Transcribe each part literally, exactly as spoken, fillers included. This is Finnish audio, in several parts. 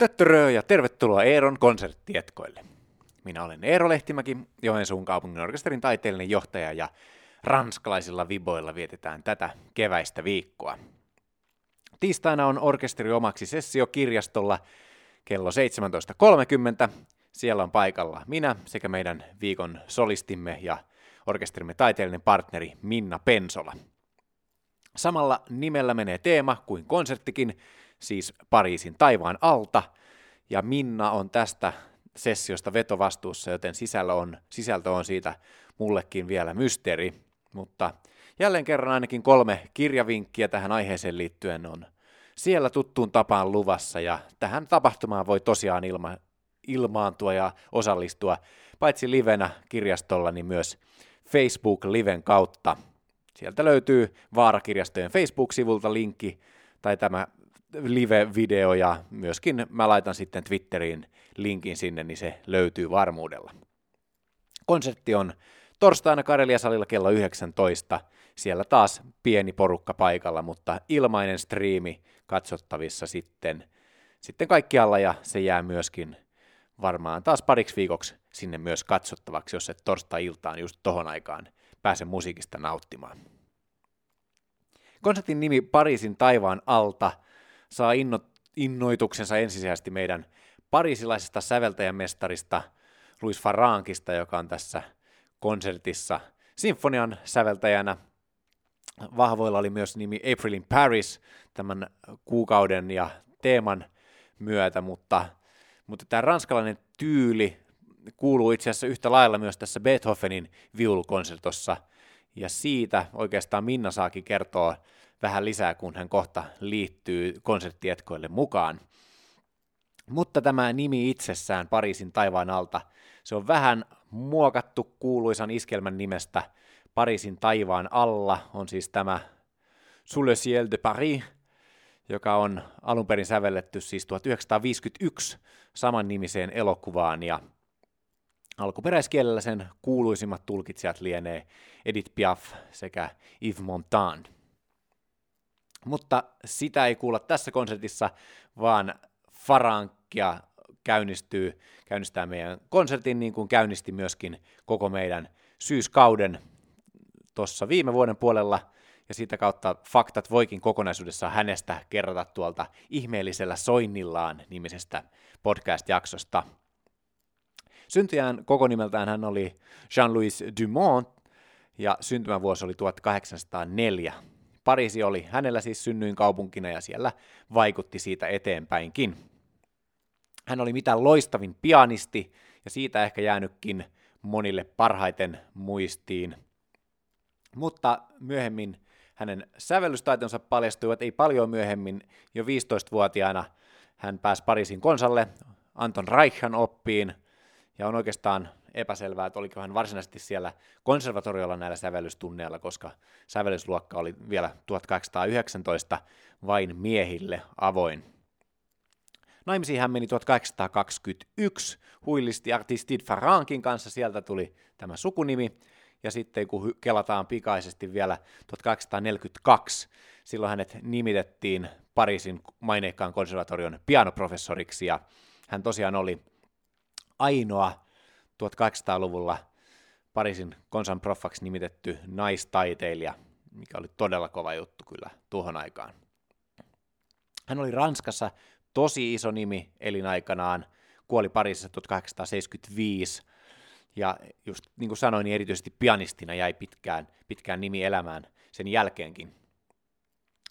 Töttörö ja tervetuloa Eeron konserttietkoille. Minä olen Eero Lehtimäki, Joensuun kaupungin orkesterin taiteellinen johtaja ja ranskalaisilla viboilla vietetään tätä keväistä viikkoa. Tiistaina on orkesteri omaksi sessio kirjastolla kello seitsemäntoista kolmekymmentä. Siellä on paikalla minä sekä meidän viikon solistimme ja orkesterimme taiteellinen partneri Minna Pensola. Samalla nimellä menee teema kuin konserttikin, siis Pariisin taivaan alta, ja Minna on tästä sessiosta vetovastuussa, joten sisällö on, sisältö on siitä mullekin vielä mysteeri, mutta jälleen kerran ainakin kolme kirjavinkkiä tähän aiheeseen liittyen on siellä tuttuun tapaan luvassa, ja tähän tapahtumaan voi tosiaan ilma, ilmaantua ja osallistua paitsi livenä kirjastolla, niin myös Facebook-liven kautta. Sieltä löytyy Vaarakirjastojen Facebook-sivulta linkki tai tämä live-video, ja myöskin mä laitan sitten Twitteriin linkin sinne, niin se löytyy varmuudella. Konsertti on torstaina Kareliasalilla kello yhdeksäntoista. Siellä taas pieni porukka paikalla, mutta ilmainen striimi katsottavissa sitten, sitten kaikkialla, ja se jää myöskin varmaan taas pariksi viikoksi sinne myös katsottavaksi, jos et torstai-iltaan just tohon aikaan pääse musiikista nauttimaan. Konsertin nimi Pariisin taivaan alta saa inno, innoituksensa ensisijaisesti meidän pariisilaisesta säveltäjämestarista Louise Farrencista, joka on tässä konsertissa sinfonian säveltäjänä. Vahvoilla oli myös nimi April in Paris tämän kuukauden ja teeman myötä, mutta, mutta tämä ranskalainen tyyli kuuluu itse asiassa yhtä lailla myös tässä Beethovenin viulukonsertossa, ja siitä oikeastaan Minna saakin kertoa vähän lisää, kun hän kohta liittyy konserttietkoille mukaan. Mutta tämä nimi itsessään, Pariisin taivaan alta, se on vähän muokattu kuuluisan iskelmän nimestä. Pariisin taivaan alla on siis tämä Sous le ciel de Paris, joka on alun perin sävelletty siis tuhatyhdeksänsataaviisikymmentäyksi saman nimiseen elokuvaan, ja alkuperäiskielellä sen kuuluisimmat tulkitsijat lienee Edith Piaf sekä Yves Montand. Mutta sitä ei kuulla tässä konsertissa, vaan Farrencia käynnistyy, käynnistää meidän konsertin, niin kuin käynnisti myöskin koko meidän syyskauden tuossa viime vuoden puolella, ja sitä kautta Faktat voikin kokonaisuudessaan hänestä kerrata tuolta Ihmeellisellä soinnillaan -nimisestä podcast-jaksosta. Syntyjään koko nimeltään hän oli Jean-Louis Dumont, ja syntymävuosi oli tuhatkahdeksansataaneljä. Pariisi oli hänellä siis synnyin kaupunkina, ja siellä vaikutti siitä eteenpäinkin. Hän oli mitä loistavin pianisti, ja siitä ehkä jäänytkin monille parhaiten muistiin. Mutta myöhemmin hänen sävellystaitonsa paljastuivat, ei paljon myöhemmin, jo viisitoistavuotiaana hän pääsi Pariisin konsalle Anton Reichan oppiin, ja on oikeastaan epäselvää, että oliko hän varsinaisesti siellä konservatoriolla näillä sävellystunneilla, koska sävellysluokka oli vielä tuhatkahdeksansataayhdeksäntoista vain miehille avoin. Naimisiin hän meni tuhatkahdeksansataakaksikymmentäyksi, huilisti Artistide Farrencin kanssa, sieltä tuli tämä sukunimi, ja sitten kun kelataan pikaisesti vielä tuhatkahdeksansataaneljäkymmentäkaksi, silloin hänet nimitettiin Pariisin maineikkaan konservatorion pianoprofessoriksi, ja hän tosiaan oli ainoa tuhatkahdeksansataaluvulla Pariisin konsan proffaksi nimitetty naistaiteilija, mikä oli todella kova juttu kyllä tuohon aikaan. Hän oli Ranskassa tosi iso nimi elinaikanaan, kuoli Pariisissa tuhatkahdeksansataaseitsemänkymmentäviisi, ja just niin kuin sanoin, niin erityisesti pianistina jäi pitkään, pitkään nimi elämään sen jälkeenkin.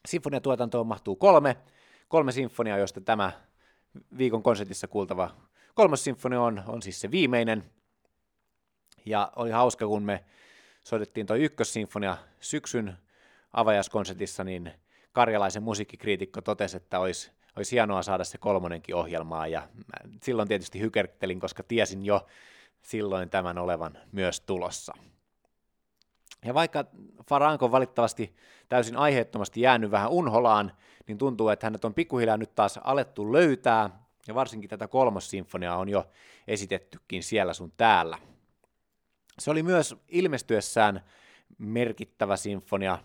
Sinfoniatuotantoon mahtuu kolme, kolme sinfoniaa, joista tämä viikon konsertissa kuultava kolmas sinfonia on, on siis se viimeinen, ja oli hauska, kun me soitettiin tuo ykkössinfonia syksyn avajaiskonsertissa, niin karjalaisen musiikkikriitikko totesi, että olisi, olisi hienoa saada se kolmonenkin ohjelmaa, ja silloin tietysti hykerttelin, koska tiesin jo silloin tämän olevan myös tulossa. Ja vaikka Farrenc on valitettavasti täysin aiheettomasti jäänyt vähän unholaan, niin tuntuu, että hänet on pikkuhiljaa nyt taas alettu löytää, ja varsinkin tätä kolmossinfoniaa on jo esitettykin siellä sun täällä. Se oli myös ilmestyessään merkittävä sinfonia.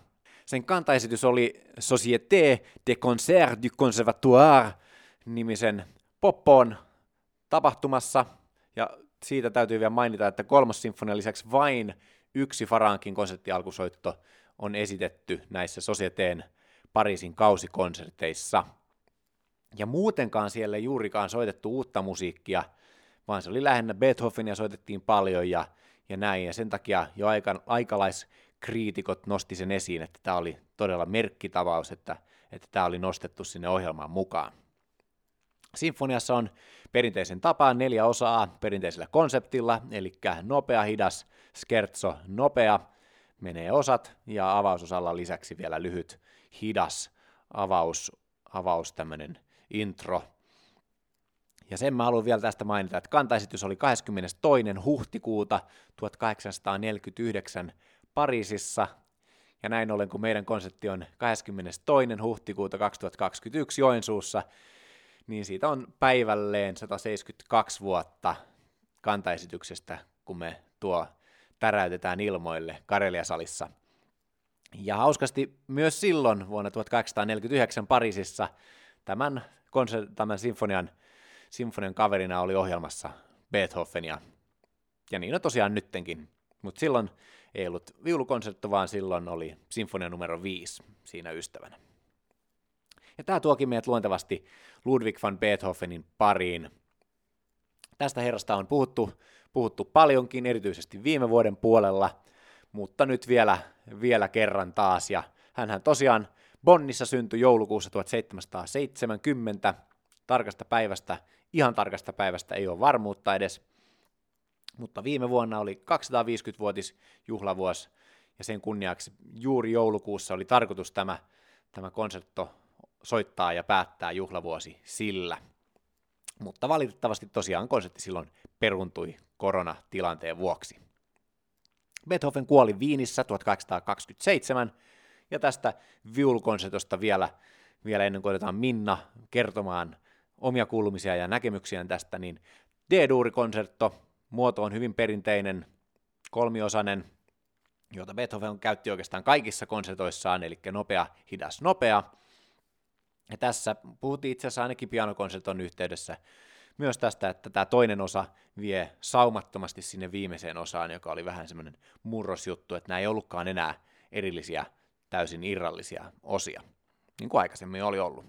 Sen kantaesitys oli Société de Concert du Conservatoire -nimisen poppoon tapahtumassa, ja siitä täytyy vielä mainita, että kolmossinfonian lisäksi vain yksi Farrancin konserttialkusoitto on esitetty näissä Sociéteen Pariisin kausikonserteissa. Ja muutenkaan siellä ei juurikaan soitettu uutta musiikkia, vaan se oli lähinnä Beethovenia soitettiin paljon ja, ja näin. Ja sen takia jo aika, aikalaiskriitikot nosti sen esiin, että tämä oli todella merkkitavaus, että että tämä oli nostettu sinne ohjelmaan mukaan. Sinfoniassa on perinteisen tapaan neljä osaa perinteisellä konseptilla, eli nopea, hidas, scherzo, nopea menee osat, ja avausosalla on lisäksi vielä lyhyt hidas avaus, avaus tämmöinen intro. Ja sen mä haluan vielä tästä mainita, että kantaesitys oli kahdeskymmenestoinen huhtikuuta tuhatkahdeksansataaneljäkymmentäyhdeksän Pariisissa, ja näin ollen, kun meidän konsertti on kahdeskymmenestoinen huhtikuuta kaksituhattakaksikymmentäyksi Joensuussa, niin siitä on päivälleen sataseitsemänkymmentäkaksi vuotta kantaesityksestä, kun me tuo täräytetään ilmoille Kareliasalissa. Ja hauskasti myös silloin vuonna tuhatkahdeksansataaneljäkymmentäyhdeksän Pariisissa tämän, konser- tämän sinfonian, sinfonian kaverina oli ohjelmassa Beethovenia. Ja niin on tosiaan nyttenkin, mutta silloin ei ollut viulukonsertto, vaan silloin oli sinfonia numero viisi siinä ystävänä. Ja tämä tuokin meidät luontevasti Ludwig van Beethovenin pariin. Tästä herrasta on puhuttu, puhuttu paljonkin, erityisesti viime vuoden puolella, mutta nyt vielä, vielä kerran taas. Ja hänhän tosiaan Bonnissa syntyi joulukuussa tuhatseitsemänsataaseitsemänkymmentä. Tarkasta päivästä, ihan tarkasta päivästä ei ole varmuutta edes. Mutta viime vuonna oli kaksisataaviisikymmenvuotis juhlavuosi, ja sen kunniaksi juuri joulukuussa oli tarkoitus tämä, tämä konsertto soittaa ja päättää juhlavuosi sillä. Mutta valitettavasti tosiaan konsertti silloin peruntui koronatilanteen vuoksi. Beethoven kuoli Viinissä tuhatkahdeksansataakaksikymmentäseitsemän, ja tästä viulukonsertosta vielä, vielä ennen kuin otetaan Minna kertomaan omia kuulumisia ja näkemyksiään tästä, niin D-duurikonsertto. Muoto on hyvin perinteinen, kolmiosainen, jota Beethoven käytti oikeastaan kaikissa konsertoissaan, eli nopea, hidas, nopea. Ja tässä puhuttiin itse asiassa ainakin pianokonserton yhteydessä myös tästä, että tämä toinen osa vie saumattomasti sinne viimeiseen osaan, joka oli vähän semmoinen murrosjuttu, että nämä ei ollutkaan enää erillisiä, täysin irrallisia osia, niin kuin aikaisemmin oli ollut.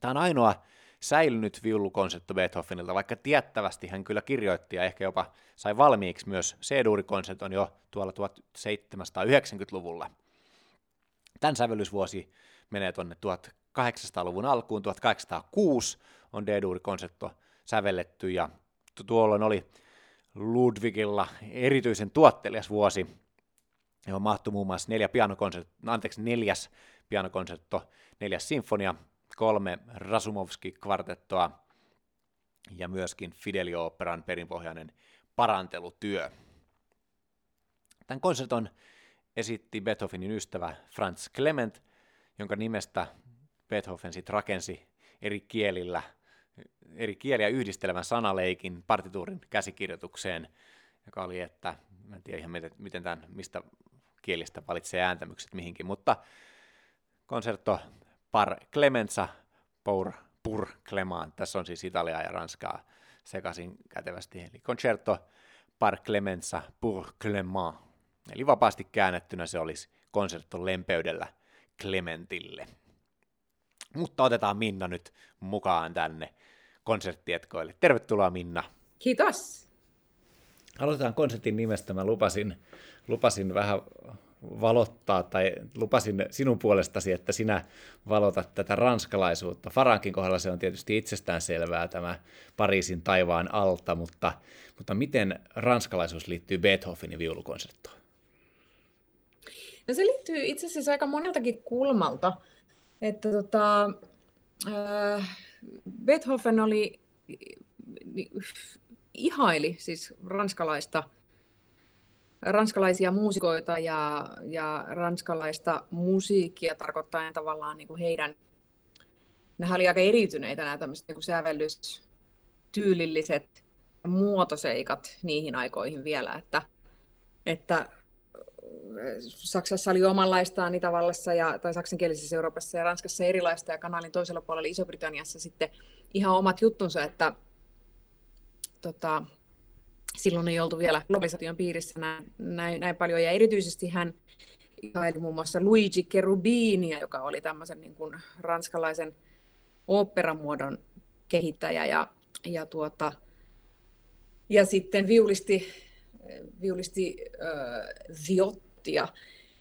Tämä on ainoa säilynyt viulukonsertto Beethovenilta, vaikka tiettävästi hän kyllä kirjoitti ja ehkä jopa sai valmiiksi myös C-duurikonserton jo tuolla tuhatseitsemänsataayhdeksänkymmentäluvulla. Tämän sävellysvuosi menee tuonne tuhatkahdeksansataaluvun alkuun, tuhatkahdeksansataakuusi on D-duurikonsertto sävelletty, ja tuolloin oli Ludwigilla erityisen tuottelias vuosi, johon mahtui muun muassa neljä pianokonsert... anteeksi, neljäs pianokonsertto, neljäs sinfonia, kolme Rasumovski-kvartettoa ja myöskin Fidelio-operan perinpohjainen parantelutyö. Tämän konserton esitti Beethovenin ystävä Franz Clement, jonka nimestä Beethoven sit rakensi eri kielillä, eri kieliä yhdistelevän sanaleikin partituurin käsikirjoitukseen, joka oli, että en tiedä ihan miten tämän, mistä kielistä valitsee ääntämykset mihinkin, mutta konsertto Par Clemenza, pour, pour Clement. Tässä on siis italiaa ja ranskaa sekaisin kätevästi. Eli concerto par Clemenza, pour Clement. Eli vapaasti käännettynä se olisi konsertto lempeydellä Clementille. Mutta otetaan Minna nyt mukaan tänne konserttietkoille. Tervetuloa Minna. Kiitos. Aloitetaan konsertin nimestä. Mä lupasin, lupasin vähän valottaa, tai lupasin sinun puolestasi, että sinä valotat tätä ranskalaisuutta. Farrancin kohdalla se on tietysti itsestäänselvää tämä Pariisin taivaan alta, mutta, mutta miten ranskalaisuus liittyy Beethovenin viulukonserttoon? No se liittyy itse asiassa aika moneltakin kulmalta. Että tota, äh, Beethoven oli, ihaili siis ranskalaista ranskalaisia muusikoita ja, ja ranskalaista musiikkia tarkoittaa tavallaan niin kuin heidän, nämä oli aika eriytyneitä nämä tämmöiset niin kuin sävellystyylilliset muotoseikat niihin aikoihin vielä, että, että Saksassa oli omanlaistaan Itävallassa ja, tai saksankielisessä Euroopassa ja Ranskassa erilaista ja kanaalin toisella puolella Iso-Britanniassa sitten ihan omat juttunsa, että tota, silloin ei oltu vielä globalisaation piirissä näin, näin, näin paljon, ja erityisesti hän ihaili muun muassa Luigi Cherubinia, joka oli tämmöisen niin kuin ranskalaisen oopperamuodon kehittäjä, ja, ja, tuota, ja sitten viulisti, viulisti äh, Viottia.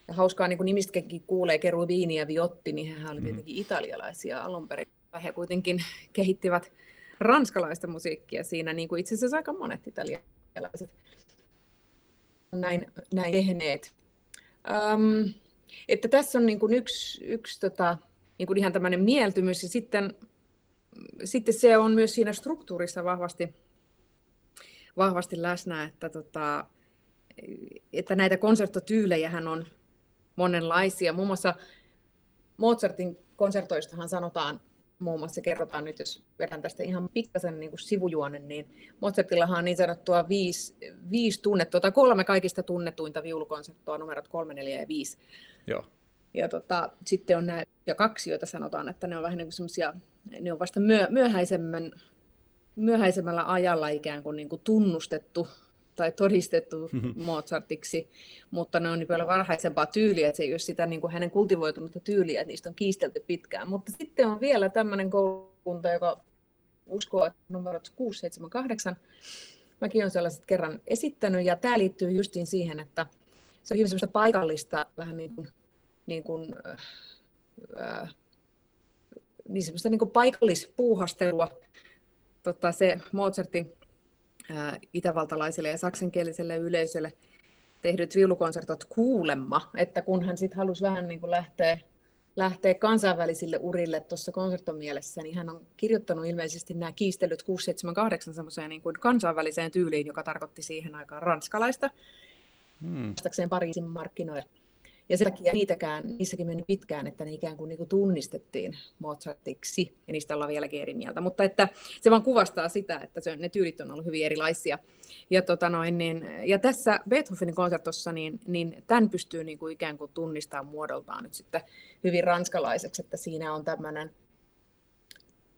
Ja hauskaa niin kuin nimistäkin kuulee Cherubini ja Viotti, niin hän oli tietenkin italialaisia alun perin. He kuitenkin kehittivät ranskalaista musiikkia siinä, niin kuin itse asiassa aika monet italialaiset näin, näin tehneet. Um, että tässä on niin kuin yksi, yksi tota, niin kuin ihan tämmöinen mieltymys, ja sitten, sitten se on myös siinä struktuurissa vahvasti, vahvasti läsnä, että, tota, että näitä konserttotyylejähän on monenlaisia. Muun muassa Mozartin konsertoistahan sanotaan, muun muassa kerrotaan nyt, jos vedän tästä ihan pikkasen niin kuin sivujuonen, niin Mozartillahan on niin sanottua viisi, viisi tunnettua, tai kolme kaikista tunnetuinta viulukonserttoa, numerot kolme, neljä ja viisi. Joo. Ja tota, sitten on nämä ja kaksi, joita sanotaan, että ne on vähän niin kuin semmoisia, ne on vasta myö, myöhäisemmän, myöhäisemmällä ajalla ikään kuin, niin kuin tunnustettu tai todistettu Mozartiksi, mutta ne on niin paljon varhaisempaa tyyliä, että se ei ole sitä niin kuin hänen kultivoitunutta tyyliä, että niistä on kiistelty pitkään. Mutta sitten on vielä tämmöinen koulukunta, joka uskoo, että numerot kuusi, seitsemän, kahdeksan. Mäkin olen sellaiset kerran esittänyt, ja tämä liittyy justiin siihen, että se on hyvin semmoista paikallista, vähän niin kuin, niin kuin, äh, niin semmoista niin kuin paikallispuuhastelua. Tota, se Mozartin itävaltalaiselle ja saksankieliselle yleisölle tehdyt viulukonsertot kuulemma, että kun hän sitten halusi vähän niin kuin lähteä, lähteä kansainvälisille urille tuossa konserttomielessä, niin hän on kirjoittanut ilmeisesti nämä kiistelyt kuusi, seitsemän, kahdeksan semmoiseen niin kuin kansainväliseen tyyliin, joka tarkoitti siihen aikaan ranskalaista, hmm. vastakseen Pariisin markkinoille. Ja sen takia niitäkään, niissäkin meni pitkään, että ne ikään kuin, niin kuin tunnistettiin Mozartiksi, ja niistä ollaan vieläkin eri mieltä. Mutta että se vaan kuvastaa sitä, että se, ne tyylit on ollut hyvin erilaisia. Ja, tota noin, niin, ja tässä Beethovenin konsertossa, niin, niin tämän pystyy niin kuin ikään kuin tunnistamaan muodoltaan nyt sitten hyvin ranskalaiseksi, että siinä on tämmöinen,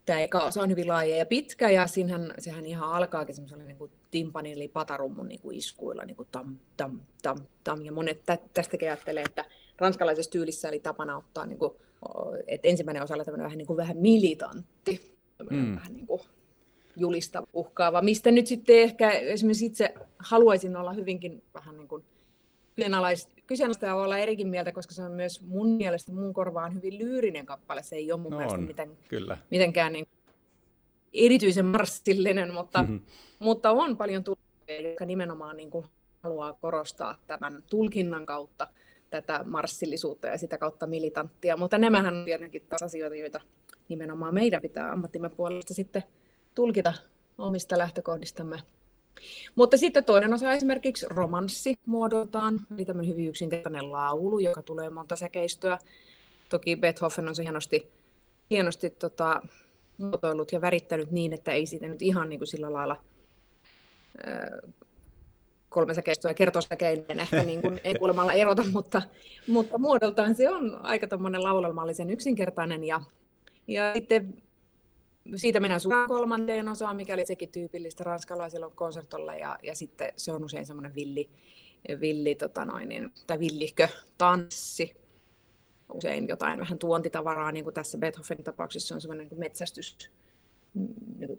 tämä eka osa on hyvin laaja ja pitkä, ja siinähän, sehän ihan alkaakin semmoisella niin kuin timpanin eli patarummun niin kuin iskuilla, niin kuin tam, tam, tam, tam. Ja monet tästäkin ajattelee, että ranskalaisessa tyylissä eli tapana ottaa, niin kuin, että ensimmäinen osa oli tämmöinen vähän, niin kuin, vähän militantti, tämmöinen mm. vähän niin kuin julista uhkaava, mistä nyt sitten ehkä esimerkiksi itse haluaisin olla hyvinkin vähän niin kuin kyseenalaista on olla erikin mieltä, koska se on myös mun mielestä mun korvaan hyvin lyyrinen kappale. Se ei ole mun no mielestä on, miten, mitenkään niin erityisen marssillinen, mutta, mm-hmm. mutta on paljon tulkintoja, jotka nimenomaan niin kuin haluaa korostaa tämän tulkinnan kautta tätä marssillisuutta ja sitä kautta militanttia. Mutta nämähän on tietenkin taas asioita, joita nimenomaan meidän pitää ammattimme puolesta sitten tulkita omista lähtökohdistamme. Mutta sitten toinen osa esimerkiksi romanssi muodotaan, eli tämmöinen hyvin yksinkertainen laulu, joka tulee monta säkeistöä. Toki Beethoven on se hienosti, hienosti tota, muotoillut ja värittänyt niin, että ei siitä nyt ihan niin kuin sillä lailla äh, kolme säkeistöä kertosäkeinen ehkä niin kuin, ei kuulemalla erota, mutta, mutta muodoltaan se on aika tommoinen laulelmallisen yksinkertainen. Ja, ja sitten siitä mennään suoraan kolmanteen osaan, mikäli sekin tyypillistä ranskalaisilla konsertolla, ja, ja sitten se on usein semmoinen villi, villi tota noin, tai villihkö tanssi. Usein jotain vähän tuontitavaraa, niin kuin tässä Beethovenin tapauksessa on semmoinen metsästys, niin kuin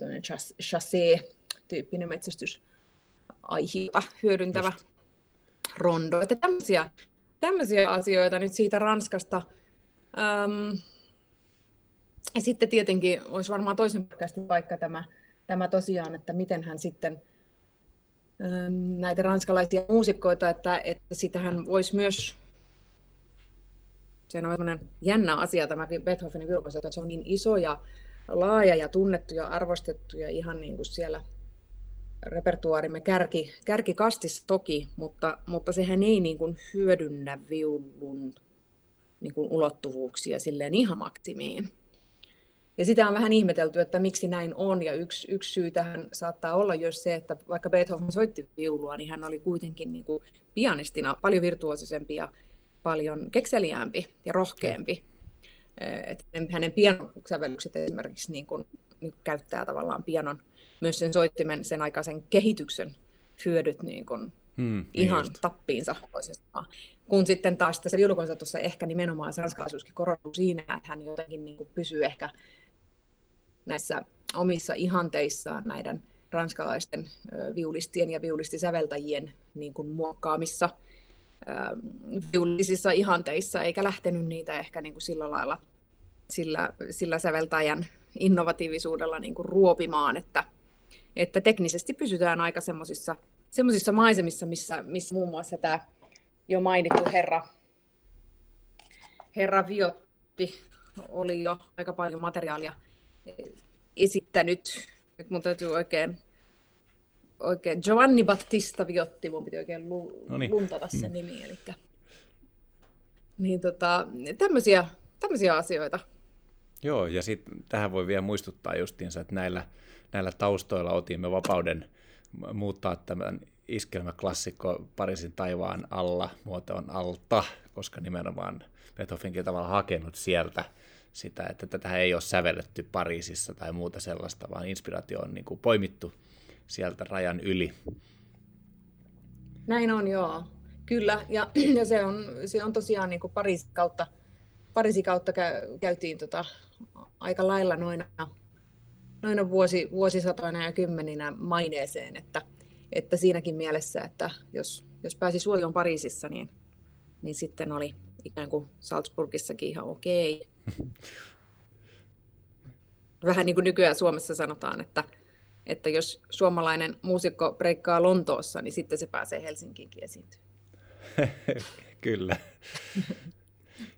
chassé-tyyppinen metsästysaiheita hyödyntävä Just. rondo. Että tämmöisiä, tämmöisiä asioita nyt siitä Ranskasta. Um, Ja sitten tietenkin olisi varmaan toisen paikka tämä, tämä tosiaan, että miten hän sitten näitä ranskalaisia muusikkoita, että, että sitähän voisi myös, se on sellainen jännä asia tämä Beethovenin viulukonsertto, että se on niin iso ja laaja ja tunnettu ja arvostettu ja ihan niin kuin siellä repertuaarimme kärki, kärkikastissa toki, mutta, mutta sehän ei niin kuin hyödynnä viulun niin kuin ulottuvuuksia silleen ihan maksimiin. Ja sitä on vähän ihmetelty, että miksi näin on, ja yksi, yksi syy tähän saattaa olla jos se, että vaikka Beethoven soitti viulua, niin hän oli kuitenkin niin kuin pianistina paljon virtuoosisempi ja paljon kekseliäämpi ja rohkeampi. Et hänen pianosävellykset esimerkiksi niin kuin nyt käyttää tavallaan pianon, myös sen soittimen, sen aikaisen kehityksen hyödyt niin kuin hmm, ihan just. tappiinsa. Kun sitten taas tässä viulukonsertossa ehkä nimenomaan ranskalaisuuskin korostuu siinä, että hän jotenkin niin kuin pysyy ehkä näissä omissa ihanteissaan näiden ranskalaisten viulistien ja viulistisäveltäjien niin kuin muokkaamissa viulisissa ihanteissa, eikä lähtenyt niitä ehkä niin kuin sillä lailla sillä, sillä säveltäjän innovatiivisuudella niin kuin ruopimaan, että, että teknisesti pysytään aika semmoisissa semmoisissa maisemissa, missä, missä muun muassa tämä jo mainittu herra, herra Viotti oli jo aika paljon materiaalia esittänyt. Nyt mun täytyy oikein, oikein Giovanni Battista Viotti, mun piti oikein lu- luntata sen nimi. Elikkä, niin tota, tämmöisiä, tämmöisiä asioita. Joo, ja sitten tähän voi vielä muistuttaa justiinsa, että näillä, näillä taustoilla otimme vapauden muuttaa tämän iskelmäklassikko Pariisin taivaan alla muotoon alta, koska nimenomaan Beethovenkin tavallaan hakenut sieltä sitä, että tätä ei ole sävelletty Pariisissa tai muuta sellaista, vaan inspiraatio on niin kuin poimittu sieltä rajan yli. Näin on, joo. Kyllä, ja, ja se, on, se on tosiaan niin kuin Pariisin kautta, Pariisin kautta käytiin tota aika lailla noina, noina vuosi, vuosisatoina ja kymmeninä maineeseen, että, että siinäkin mielessä, että jos, jos pääsi suojeluun Pariisissa, niin, niin sitten oli ikään kuin Salzburgissakin ihan okei. Vähän niin kuin nykyään Suomessa sanotaan, että, että jos suomalainen muusikko breikkaa Lontoossa, niin sitten se pääsee Helsinkiinkin esiintymään. Kyllä.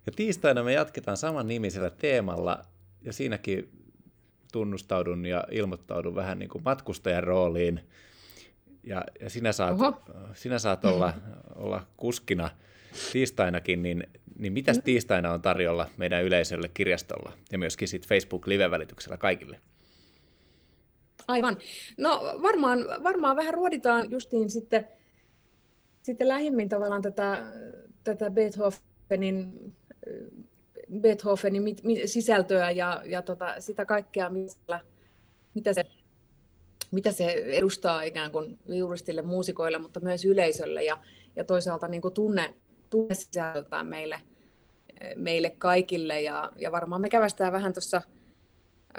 Ja tiistaina me jatketaan saman nimisellä teemalla, ja siinäkin tunnustaudun ja ilmoittaudun vähän niin kuin matkustajan rooliin. Ja, ja sinä saat, sinä saat olla, olla kuskina tiistainakin, niin, niin mitäs tiistaina on tarjolla meidän yleisölle kirjastolla ja myöskin sitten Facebook-live-välityksellä kaikille? Aivan. No varmaan, varmaan vähän ruoditaan justiin sitten, sitten lähimmin tavallaan tätä, tätä Beethovenin, Beethovenin mit, mit, sisältöä ja, ja tota, sitä kaikkea, mitä, mitä se... mitä se edustaa ikään kuin viulistille, muusikoille, mutta myös yleisölle ja, ja toisaalta niin kuin tunne, tunne sisältää meille, meille kaikille. Ja, ja varmaan me kävästään vähän tuossa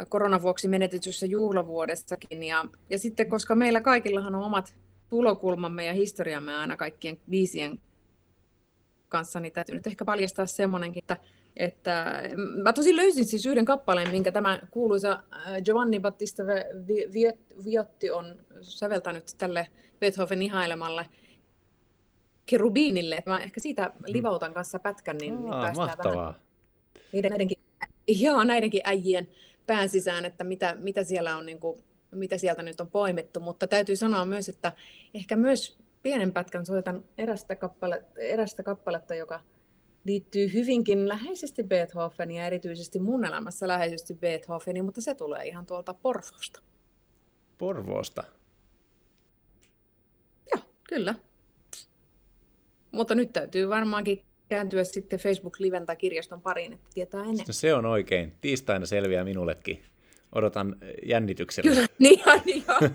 koronan vuoksi menetetyssä juhlavuodessakin. Ja, ja sitten, koska meillä kaikillahan on omat tulokulmamme ja historiamme aina kaikkien biisien kanssa, niin täytyy nyt ehkä paljastaa semmoinenkin, että, että mä tosi löysin siis yhden kappaleen, minkä tämä kuuluisa Giovanni Battista Viotti on säveltänyt tälle Beethoven ihailemalle Cherubinille. Mä ehkä siitä livautan kanssa pätkän, niin, Aa, niin päästään mahtavaa. vähän näidenkin, joo, näidenkin äijien pään sisään, että mitä, mitä, siellä on, niin kuin, mitä sieltä nyt on poimittu. Mutta täytyy sanoa myös, että ehkä myös pienen pätkän soitan erästä kappaletta, erästä kappaletta joka liittyy hyvinkin läheisesti Beethoveniin ja erityisesti mun elämässä läheisesti Beethoveniin, mutta se tulee ihan tuolta Porvoosta. Porvoosta? Joo, kyllä. Mutta nyt täytyy varmaankin kääntyä sitten Facebook-liven tai kirjaston pariin, että tietää ennen. Se on oikein. Tiistaina selviää minullekin. Odotan jännityksellä. Kyllä, niin on, niin on.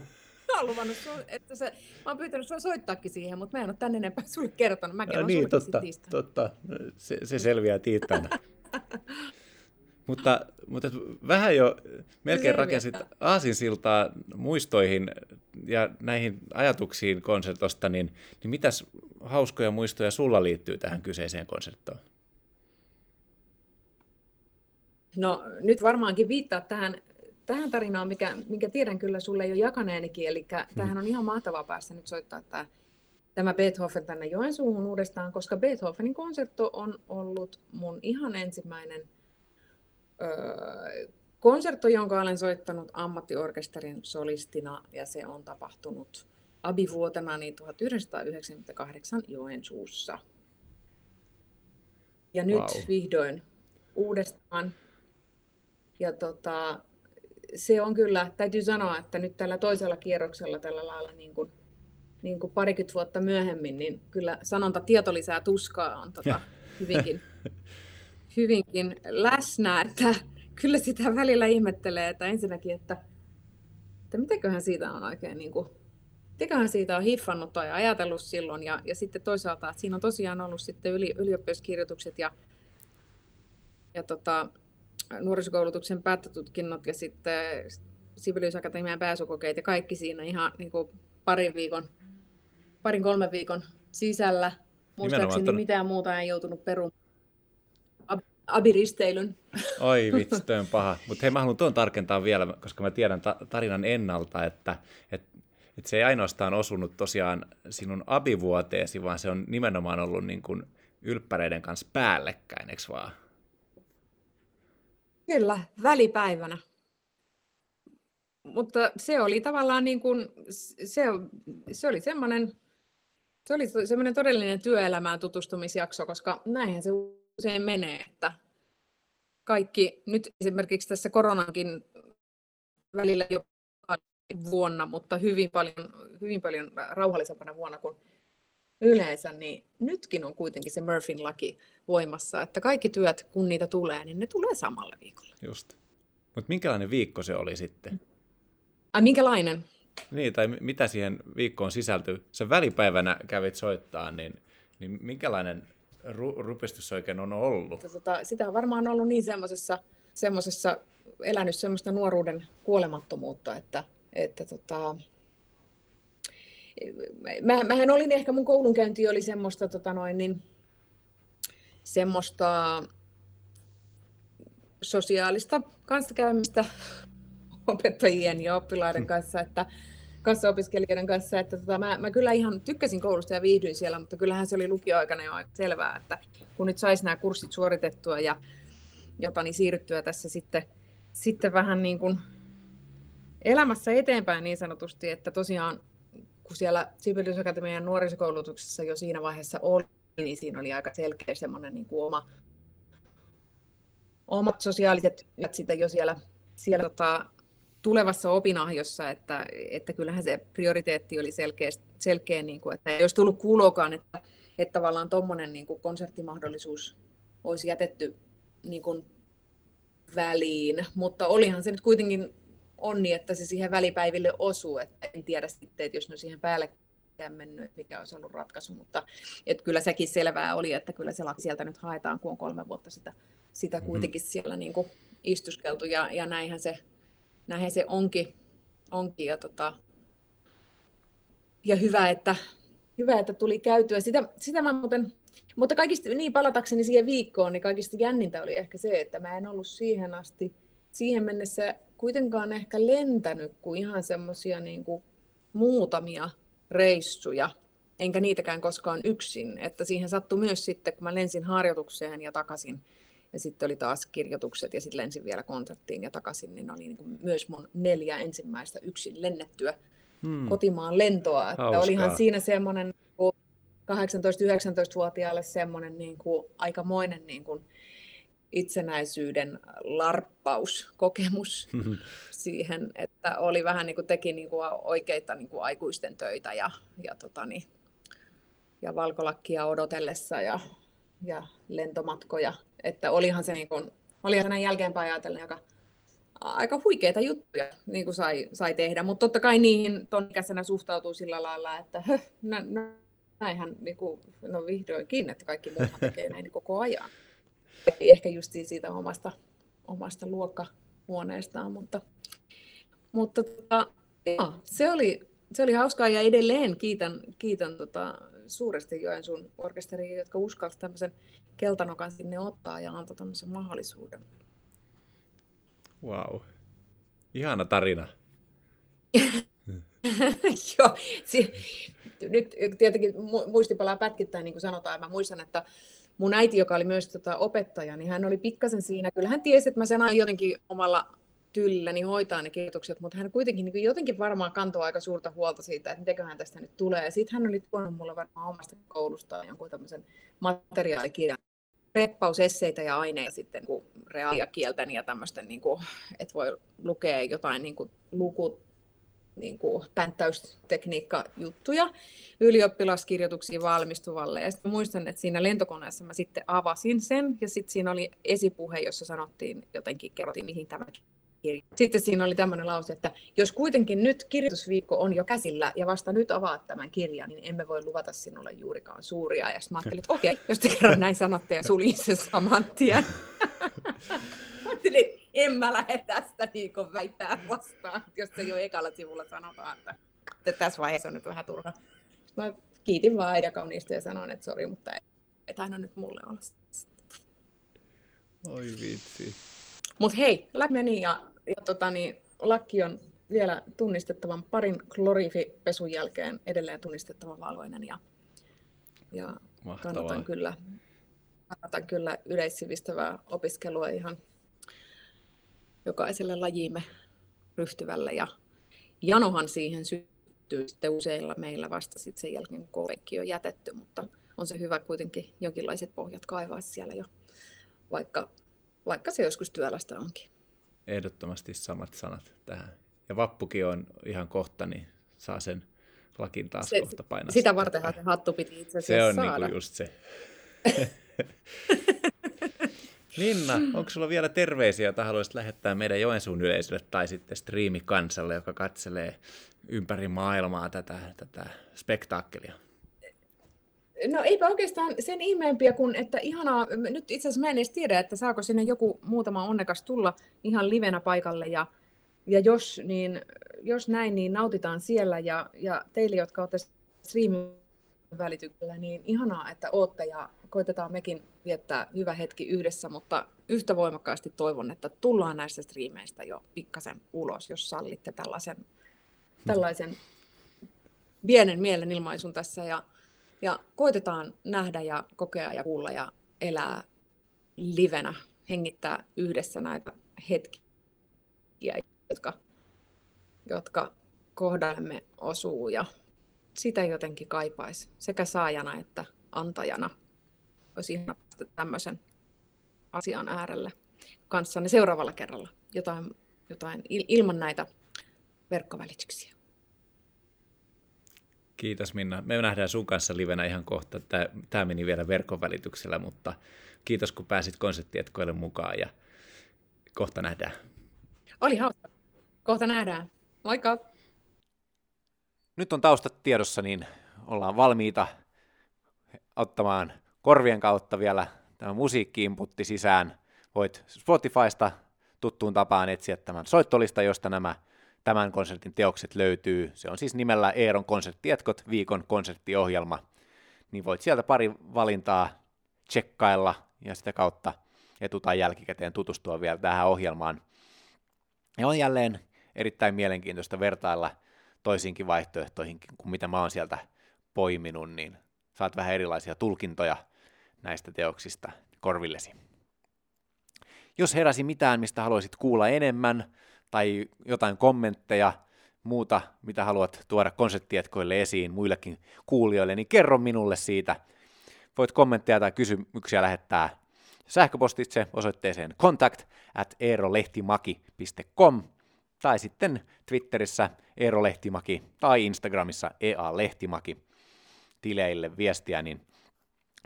Mä oon luvannut, että sä, mä oon pyytänyt sua soittaakin siihen, mutta mä en ole tän enempää sulle kertonut. Mä kerron no niin, totta, totta. Se, se selviää tiistaina. mutta, mutta vähän jo melkein rakensit aasinsiltaa muistoihin ja näihin ajatuksiin konsertosta, niin, niin mitäs hauskoja muistoja sulla liittyy tähän kyseiseen konserttoon? No nyt varmaankin viittaa tähän. Tähän tarinaan, mikä, minkä tiedän kyllä sulle jo jakaneenikin, eli tämähän on ihan mahtavaa päästä nyt soittaa tämä, tämä Beethoven tänne Joensuuhun uudestaan, koska Beethovenin konsertto on ollut mun ihan ensimmäinen öö, konsertto, jonka olen soittanut ammattiorkesterin solistina, ja se on tapahtunut abivuotena niin tuhatyhdeksänsataayhdeksänkymmentäkahdeksan Joensuussa. Ja nyt wow. vihdoin uudestaan. Ja tota... Se on kyllä, täytyy sanoa, että nyt tällä toisella kierroksella tällä lailla niin kuin, niin kuin parikymmentä vuotta myöhemmin, niin kyllä sanonta tieto lisää tuskaa on tota, hyvinkin, hyvinkin läsnä, että kyllä sitä välillä ihmettelee, että ensinnäkin, että, että mitäköhän siitä on oikein, niin kuin, mitäköhän siitä on hiffannut tai ajatellut silloin, ja, ja sitten toisaalta, että siinä on tosiaan ollut sitten yli, ylioppilaskirjoitukset ja, ja tota, nuorisokoulutuksen päättötutkinnot ja sitten Sibelius-Akatemian pääsykokeet ja kaikki siinä ihan niin kuin parin viikon, parin kolmen viikon sisällä. Muistaakseni mitään muuta en joutunut perumaan. Abiristeilyn. Oi vitsi, toi on paha. Mutta hei, mä haluan tuon tarkentaa vielä, koska mä tiedän ta- tarinan ennalta, että et, et se ei ainoastaan osunut tosiaan sinun abivuoteesi, vaan se on nimenomaan ollut niin kuin ylppäreiden kanssa päällekkäin, eikö vaan? Kyllä, välipäivänä. Mutta se oli tavallaan niin kuin, se, se oli semmoinen, se oli semmoinen todellinen työelämään tutustumisjakso, koska näinhän se usein menee, että kaikki, nyt esimerkiksi tässä koronankin välillä jo vuonna, mutta hyvin paljon, hyvin paljon rauhallisempana vuonna kuin yleensä, niin nytkin on kuitenkin se Murphyn laki voimassa, että kaikki työt, kun niitä tulee, niin ne tulee samalla viikolla. Just. Mutta minkälainen viikko se oli sitten? Ai minkälainen? Niin, tai mitä siihen viikkoon sisältyy? Sä välipäivänä kävit soittaa, niin, niin minkälainen Ru- rupistus oikein on ollut? Tota, sitä on varmaan ollut niin semmoisessa, semmoisessa elänyt semmoista nuoruuden kuolemattomuutta, että, että tota, mä, mähän olin ehkä, mun koulunkäynti oli semmoista, tota noin, niin, semmoista sosiaalista kanssakäymistä opettajien ja oppilaiden kanssa, että kanssaopiskelijoiden kanssa, että tota, mä, mä kyllä ihan tykkäsin koulusta ja viihdyin siellä, mutta kyllähän se oli lukioaikana jo aika selvää, että kun nyt saisi nämä kurssit suoritettua ja jotain niin siirryttyä tässä sitten, sitten vähän niin kuin elämässä eteenpäin niin sanotusti, että tosiaan kun siellä Sibelius-Akatemian nuorisokoulutuksessa jo siinä vaiheessa oli, niin siinä oli aika selkeä semmoinen niin kuin oma, omat sosiaaliset työt sitten jo siellä, siellä tota, tulevassa opinahjossa, että, että kyllähän se prioriteetti oli selkeä, selkeä niin kuin, että ei olisi tullut kuulokaan, että, että tavallaan tuommoinen niin kuin konserttimahdollisuus olisi jätetty niin kuin väliin, mutta olihan se nyt kuitenkin onni, että se siihen välipäiville osuu, että en tiedä sitten, että jos ne siihen päälle mennyt, mikä olisi ollut ratkaisu, mutta että kyllä sekin selvää oli, että kyllä se laki sieltä nyt haetaan, kun on kolme vuotta sitä, sitä kuitenkin siellä niin kuin istuskeltu ja, ja näinhän se Näinhän se onkin, onkin ja, tota, ja hyvä, että, hyvä, että tuli käytyä. Sitä, sitä mä muuten, mutta kaikista, niin palatakseni siihen viikkoon, niin kaikista jännintä oli ehkä se, että mä en ollut siihen asti, siihen mennessä kuitenkaan ehkä lentänyt kuin ihan semmoisia niin kuin muutamia reissuja, enkä niitäkään koskaan yksin. Että siihen sattui myös sitten, kun mä lensin harjoitukseen ja takaisin. Ja sitten oli taas kirjoitukset ja sitten lensin vielä konserttiin ja takaisin, niin oli niin myös mun neljä ensimmäistä yksin lennettyä hmm. kotimaan lentoa. Hauskaa. Että olihan siinä semmoinen kahdeksantoista-yhdeksäntoistavuotiaalle semmoinen niin kuin aikamoinen niin kuin itsenäisyyden larppauskokemus siihen, että oli vähän niin kuin teki niin kuin oikeita niin kuin aikuisten töitä ja, ja, totani, ja valkolakkia odotellessa ja, ja lentomatkoja. Että olihan se niin kuin, olihan näin jälkeenpäin ajatellen aika, aika huikeita juttuja niin kuin sai, sai tehdä, mutta totta kai niihin ton ikäisenä suhtautuu sillä lailla, että hö, no, no, näinhän niin kuin, no vihdoinkin, että kaikki muuthan tekee näin koko ajan. Ei ehkä just siitä omasta, omasta luokkahuoneestaan, mutta, mutta tota, joo, se, oli, se oli hauskaa ja edelleen kiitän, kiitän tota, suuresti Joensuun orkesteriin, jotka uskalsivat tämmöisen keltanokan sinne ottaa ja antaa tämmöisen mahdollisuuden. Vau. Wow. Ihana tarina. Joo. Si- Nyt tietenkin muisti palaa pätkittäin, niin kuin sanotaan. Mä muistan, että mun äiti, joka oli myös tota opettaja, niin hän oli pikkasen siinä. Kyllä hän tiesi, että mä sen aina jotenkin omalla tyylilläni hoitaa ne kirjoitukset, mutta hän kuitenkin niin jotenkin varmaan kantoi aika suurta huolta siitä, että mitenköhän tästä nyt tulee. Sitten hän oli tuonut mulle varmaan omasta koulustaan jonkun tämmöisen materiaalikirjan preppausesseitä ja aineita sitten kun reaalia kieltäni ja tämmöisten, niin kuin, että voi lukea jotain niin kuin, luku, niin kuin pänttäystekniikka-juttuja ylioppilaskirjoituksiin valmistuvalle. Ja sitten muistan, että siinä lentokoneessa mä sitten avasin sen, ja sitten siinä oli esipuhe, jossa sanottiin jotenkin, kerrottiin mihin tämä kirja. Sitten siinä oli tämmöinen lause, että jos kuitenkin nyt kirjoitusviikko on jo käsillä, ja vasta nyt avaat tämän kirjan, niin emme voi luvata sinulle juurikaan suuria. Ja sitten mä ajattelin, että okei, okay, jos te kerran näin sanotte, ja suljin sen saman tien. En mä lähde tästä niin kuin väittää vastaan, jos se jo ekalla sivulla sanotaan, että, että tässä vaiheessa on nyt vähän turha. Mä kiitin vaan aina kauniista ja sanoin, että sori, mutta et aina nyt mulle olla. Oi vitsi. Mut hei, läpi meni ja, ja tota, niin, lakki on vielä tunnistettavan parin klorifipesun jälkeen edelleen tunnistettavan valvoinen. Ja, ja kannatan kyllä, kannatan kyllä yleissivistävää opiskelua ihan jokaiselle lajiimme ryhtyvälle, ja janohan siihen syttyy sitten useilla meillä vasta sitten sen jälkeen, kun koulupenkki on jätetty, mutta on se hyvä kuitenkin jonkinlaiset pohjat kaivaa siellä jo, vaikka, vaikka se joskus työlästä onkin. Ehdottomasti samat sanat tähän. Ja vappukin on ihan kohta, niin saa sen lakin taas se, kohta painaa. Sitä vartenhan se hattu piti itse asiassa saada. Se on niin kuin just se. Minna, onko sulla vielä terveisiä, jota haluaisit lähettää meidän Joensuun yleisölle tai sitten striimikansalle, joka katselee ympäri maailmaa tätä, tätä spektaakkelia? No eipä oikeastaan sen ihmeempiä kuin, että ihanaa, nyt itse asiassa mä en edes tiedä, että saako sinne joku muutama onnekas tulla ihan livenä paikalle, ja, ja jos, niin, jos näin, niin nautitaan siellä, ja, ja teille, jotka olette striimin välityksellä, niin ihanaa, että ootte, ja koitetaan mekin viettää hyvä hetki yhdessä, mutta yhtä voimakkaasti toivon, että tullaan näistä striimeistä jo pikkasen ulos, jos sallitte tällaisen, tällaisen pienen mielenilmaisun tässä. Ja, ja koitetaan nähdä ja kokea ja kuulla ja elää livenä, hengittää yhdessä näitä hetkiä, jotka, jotka kohdallamme osuu. Ja sitä jotenkin kaipaisi sekä saajana että antajana. Olisi ihana päästä tämmöisen asian äärelle kanssanne seuraavalla kerralla jotain, jotain ilman näitä verkkovälityksiä. Kiitos Minna. Me nähdään sun kanssa livenä ihan kohta. Tämä meni vielä verkkovälityksellä, mutta kiitos kun pääsit Konserttietkoille mukaan ja kohta nähdään. Oli hauska. Kohta nähdään. Moikka! Nyt on taustat tiedossa, niin ollaan valmiita ottamaan korvien kautta vielä tämä musiikki-inputti sisään. Voit Spotifysta tuttuun tapaan etsiä tämän soittolista, josta nämä tämän konsertin teokset löytyy. Se on siis nimellä Eeron konserttietkot, viikon konserttiohjelma. Niin voit sieltä pari valintaa tsekkailla ja sitä kautta etu- tai jälkikäteen tutustua vielä tähän ohjelmaan. Ja on jälleen erittäin mielenkiintoista vertailla toisiinkin vaihtoehtoihinkin kuin mitä mä oon sieltä poiminut, niin saat vähän erilaisia tulkintoja näistä teoksista korvillesi. Jos heräsi mitään, mistä haluaisit kuulla enemmän, tai jotain kommentteja, muuta, mitä haluat tuoda Konserttietkoille esiin, muillekin kuulijoille, niin kerro minulle siitä. Voit kommentteja tai kysymyksiä lähettää sähköpostitse osoitteeseen contact at eero lehtimaki piste com, tai sitten Twitterissä Eero Lehtimäki tai Instagramissa E A Lehtimäki tileille viestiä, niin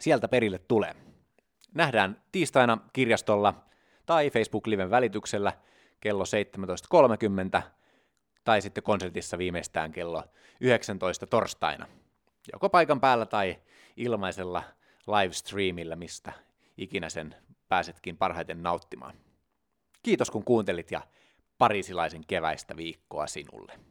sieltä perille tulee. Nähdään tiistaina kirjastolla tai Facebook-liven välityksellä kello seitsemäntoista kolmekymmentä tai sitten konsertissa viimeistään kello yhdeksäntoista torstaina. Joko paikan päällä tai ilmaisella livestreamillä, mistä ikinä sen pääsetkin parhaiten nauttimaan. Kiitos kun kuuntelit ja pariisilaisen keväistä viikkoa sinulle.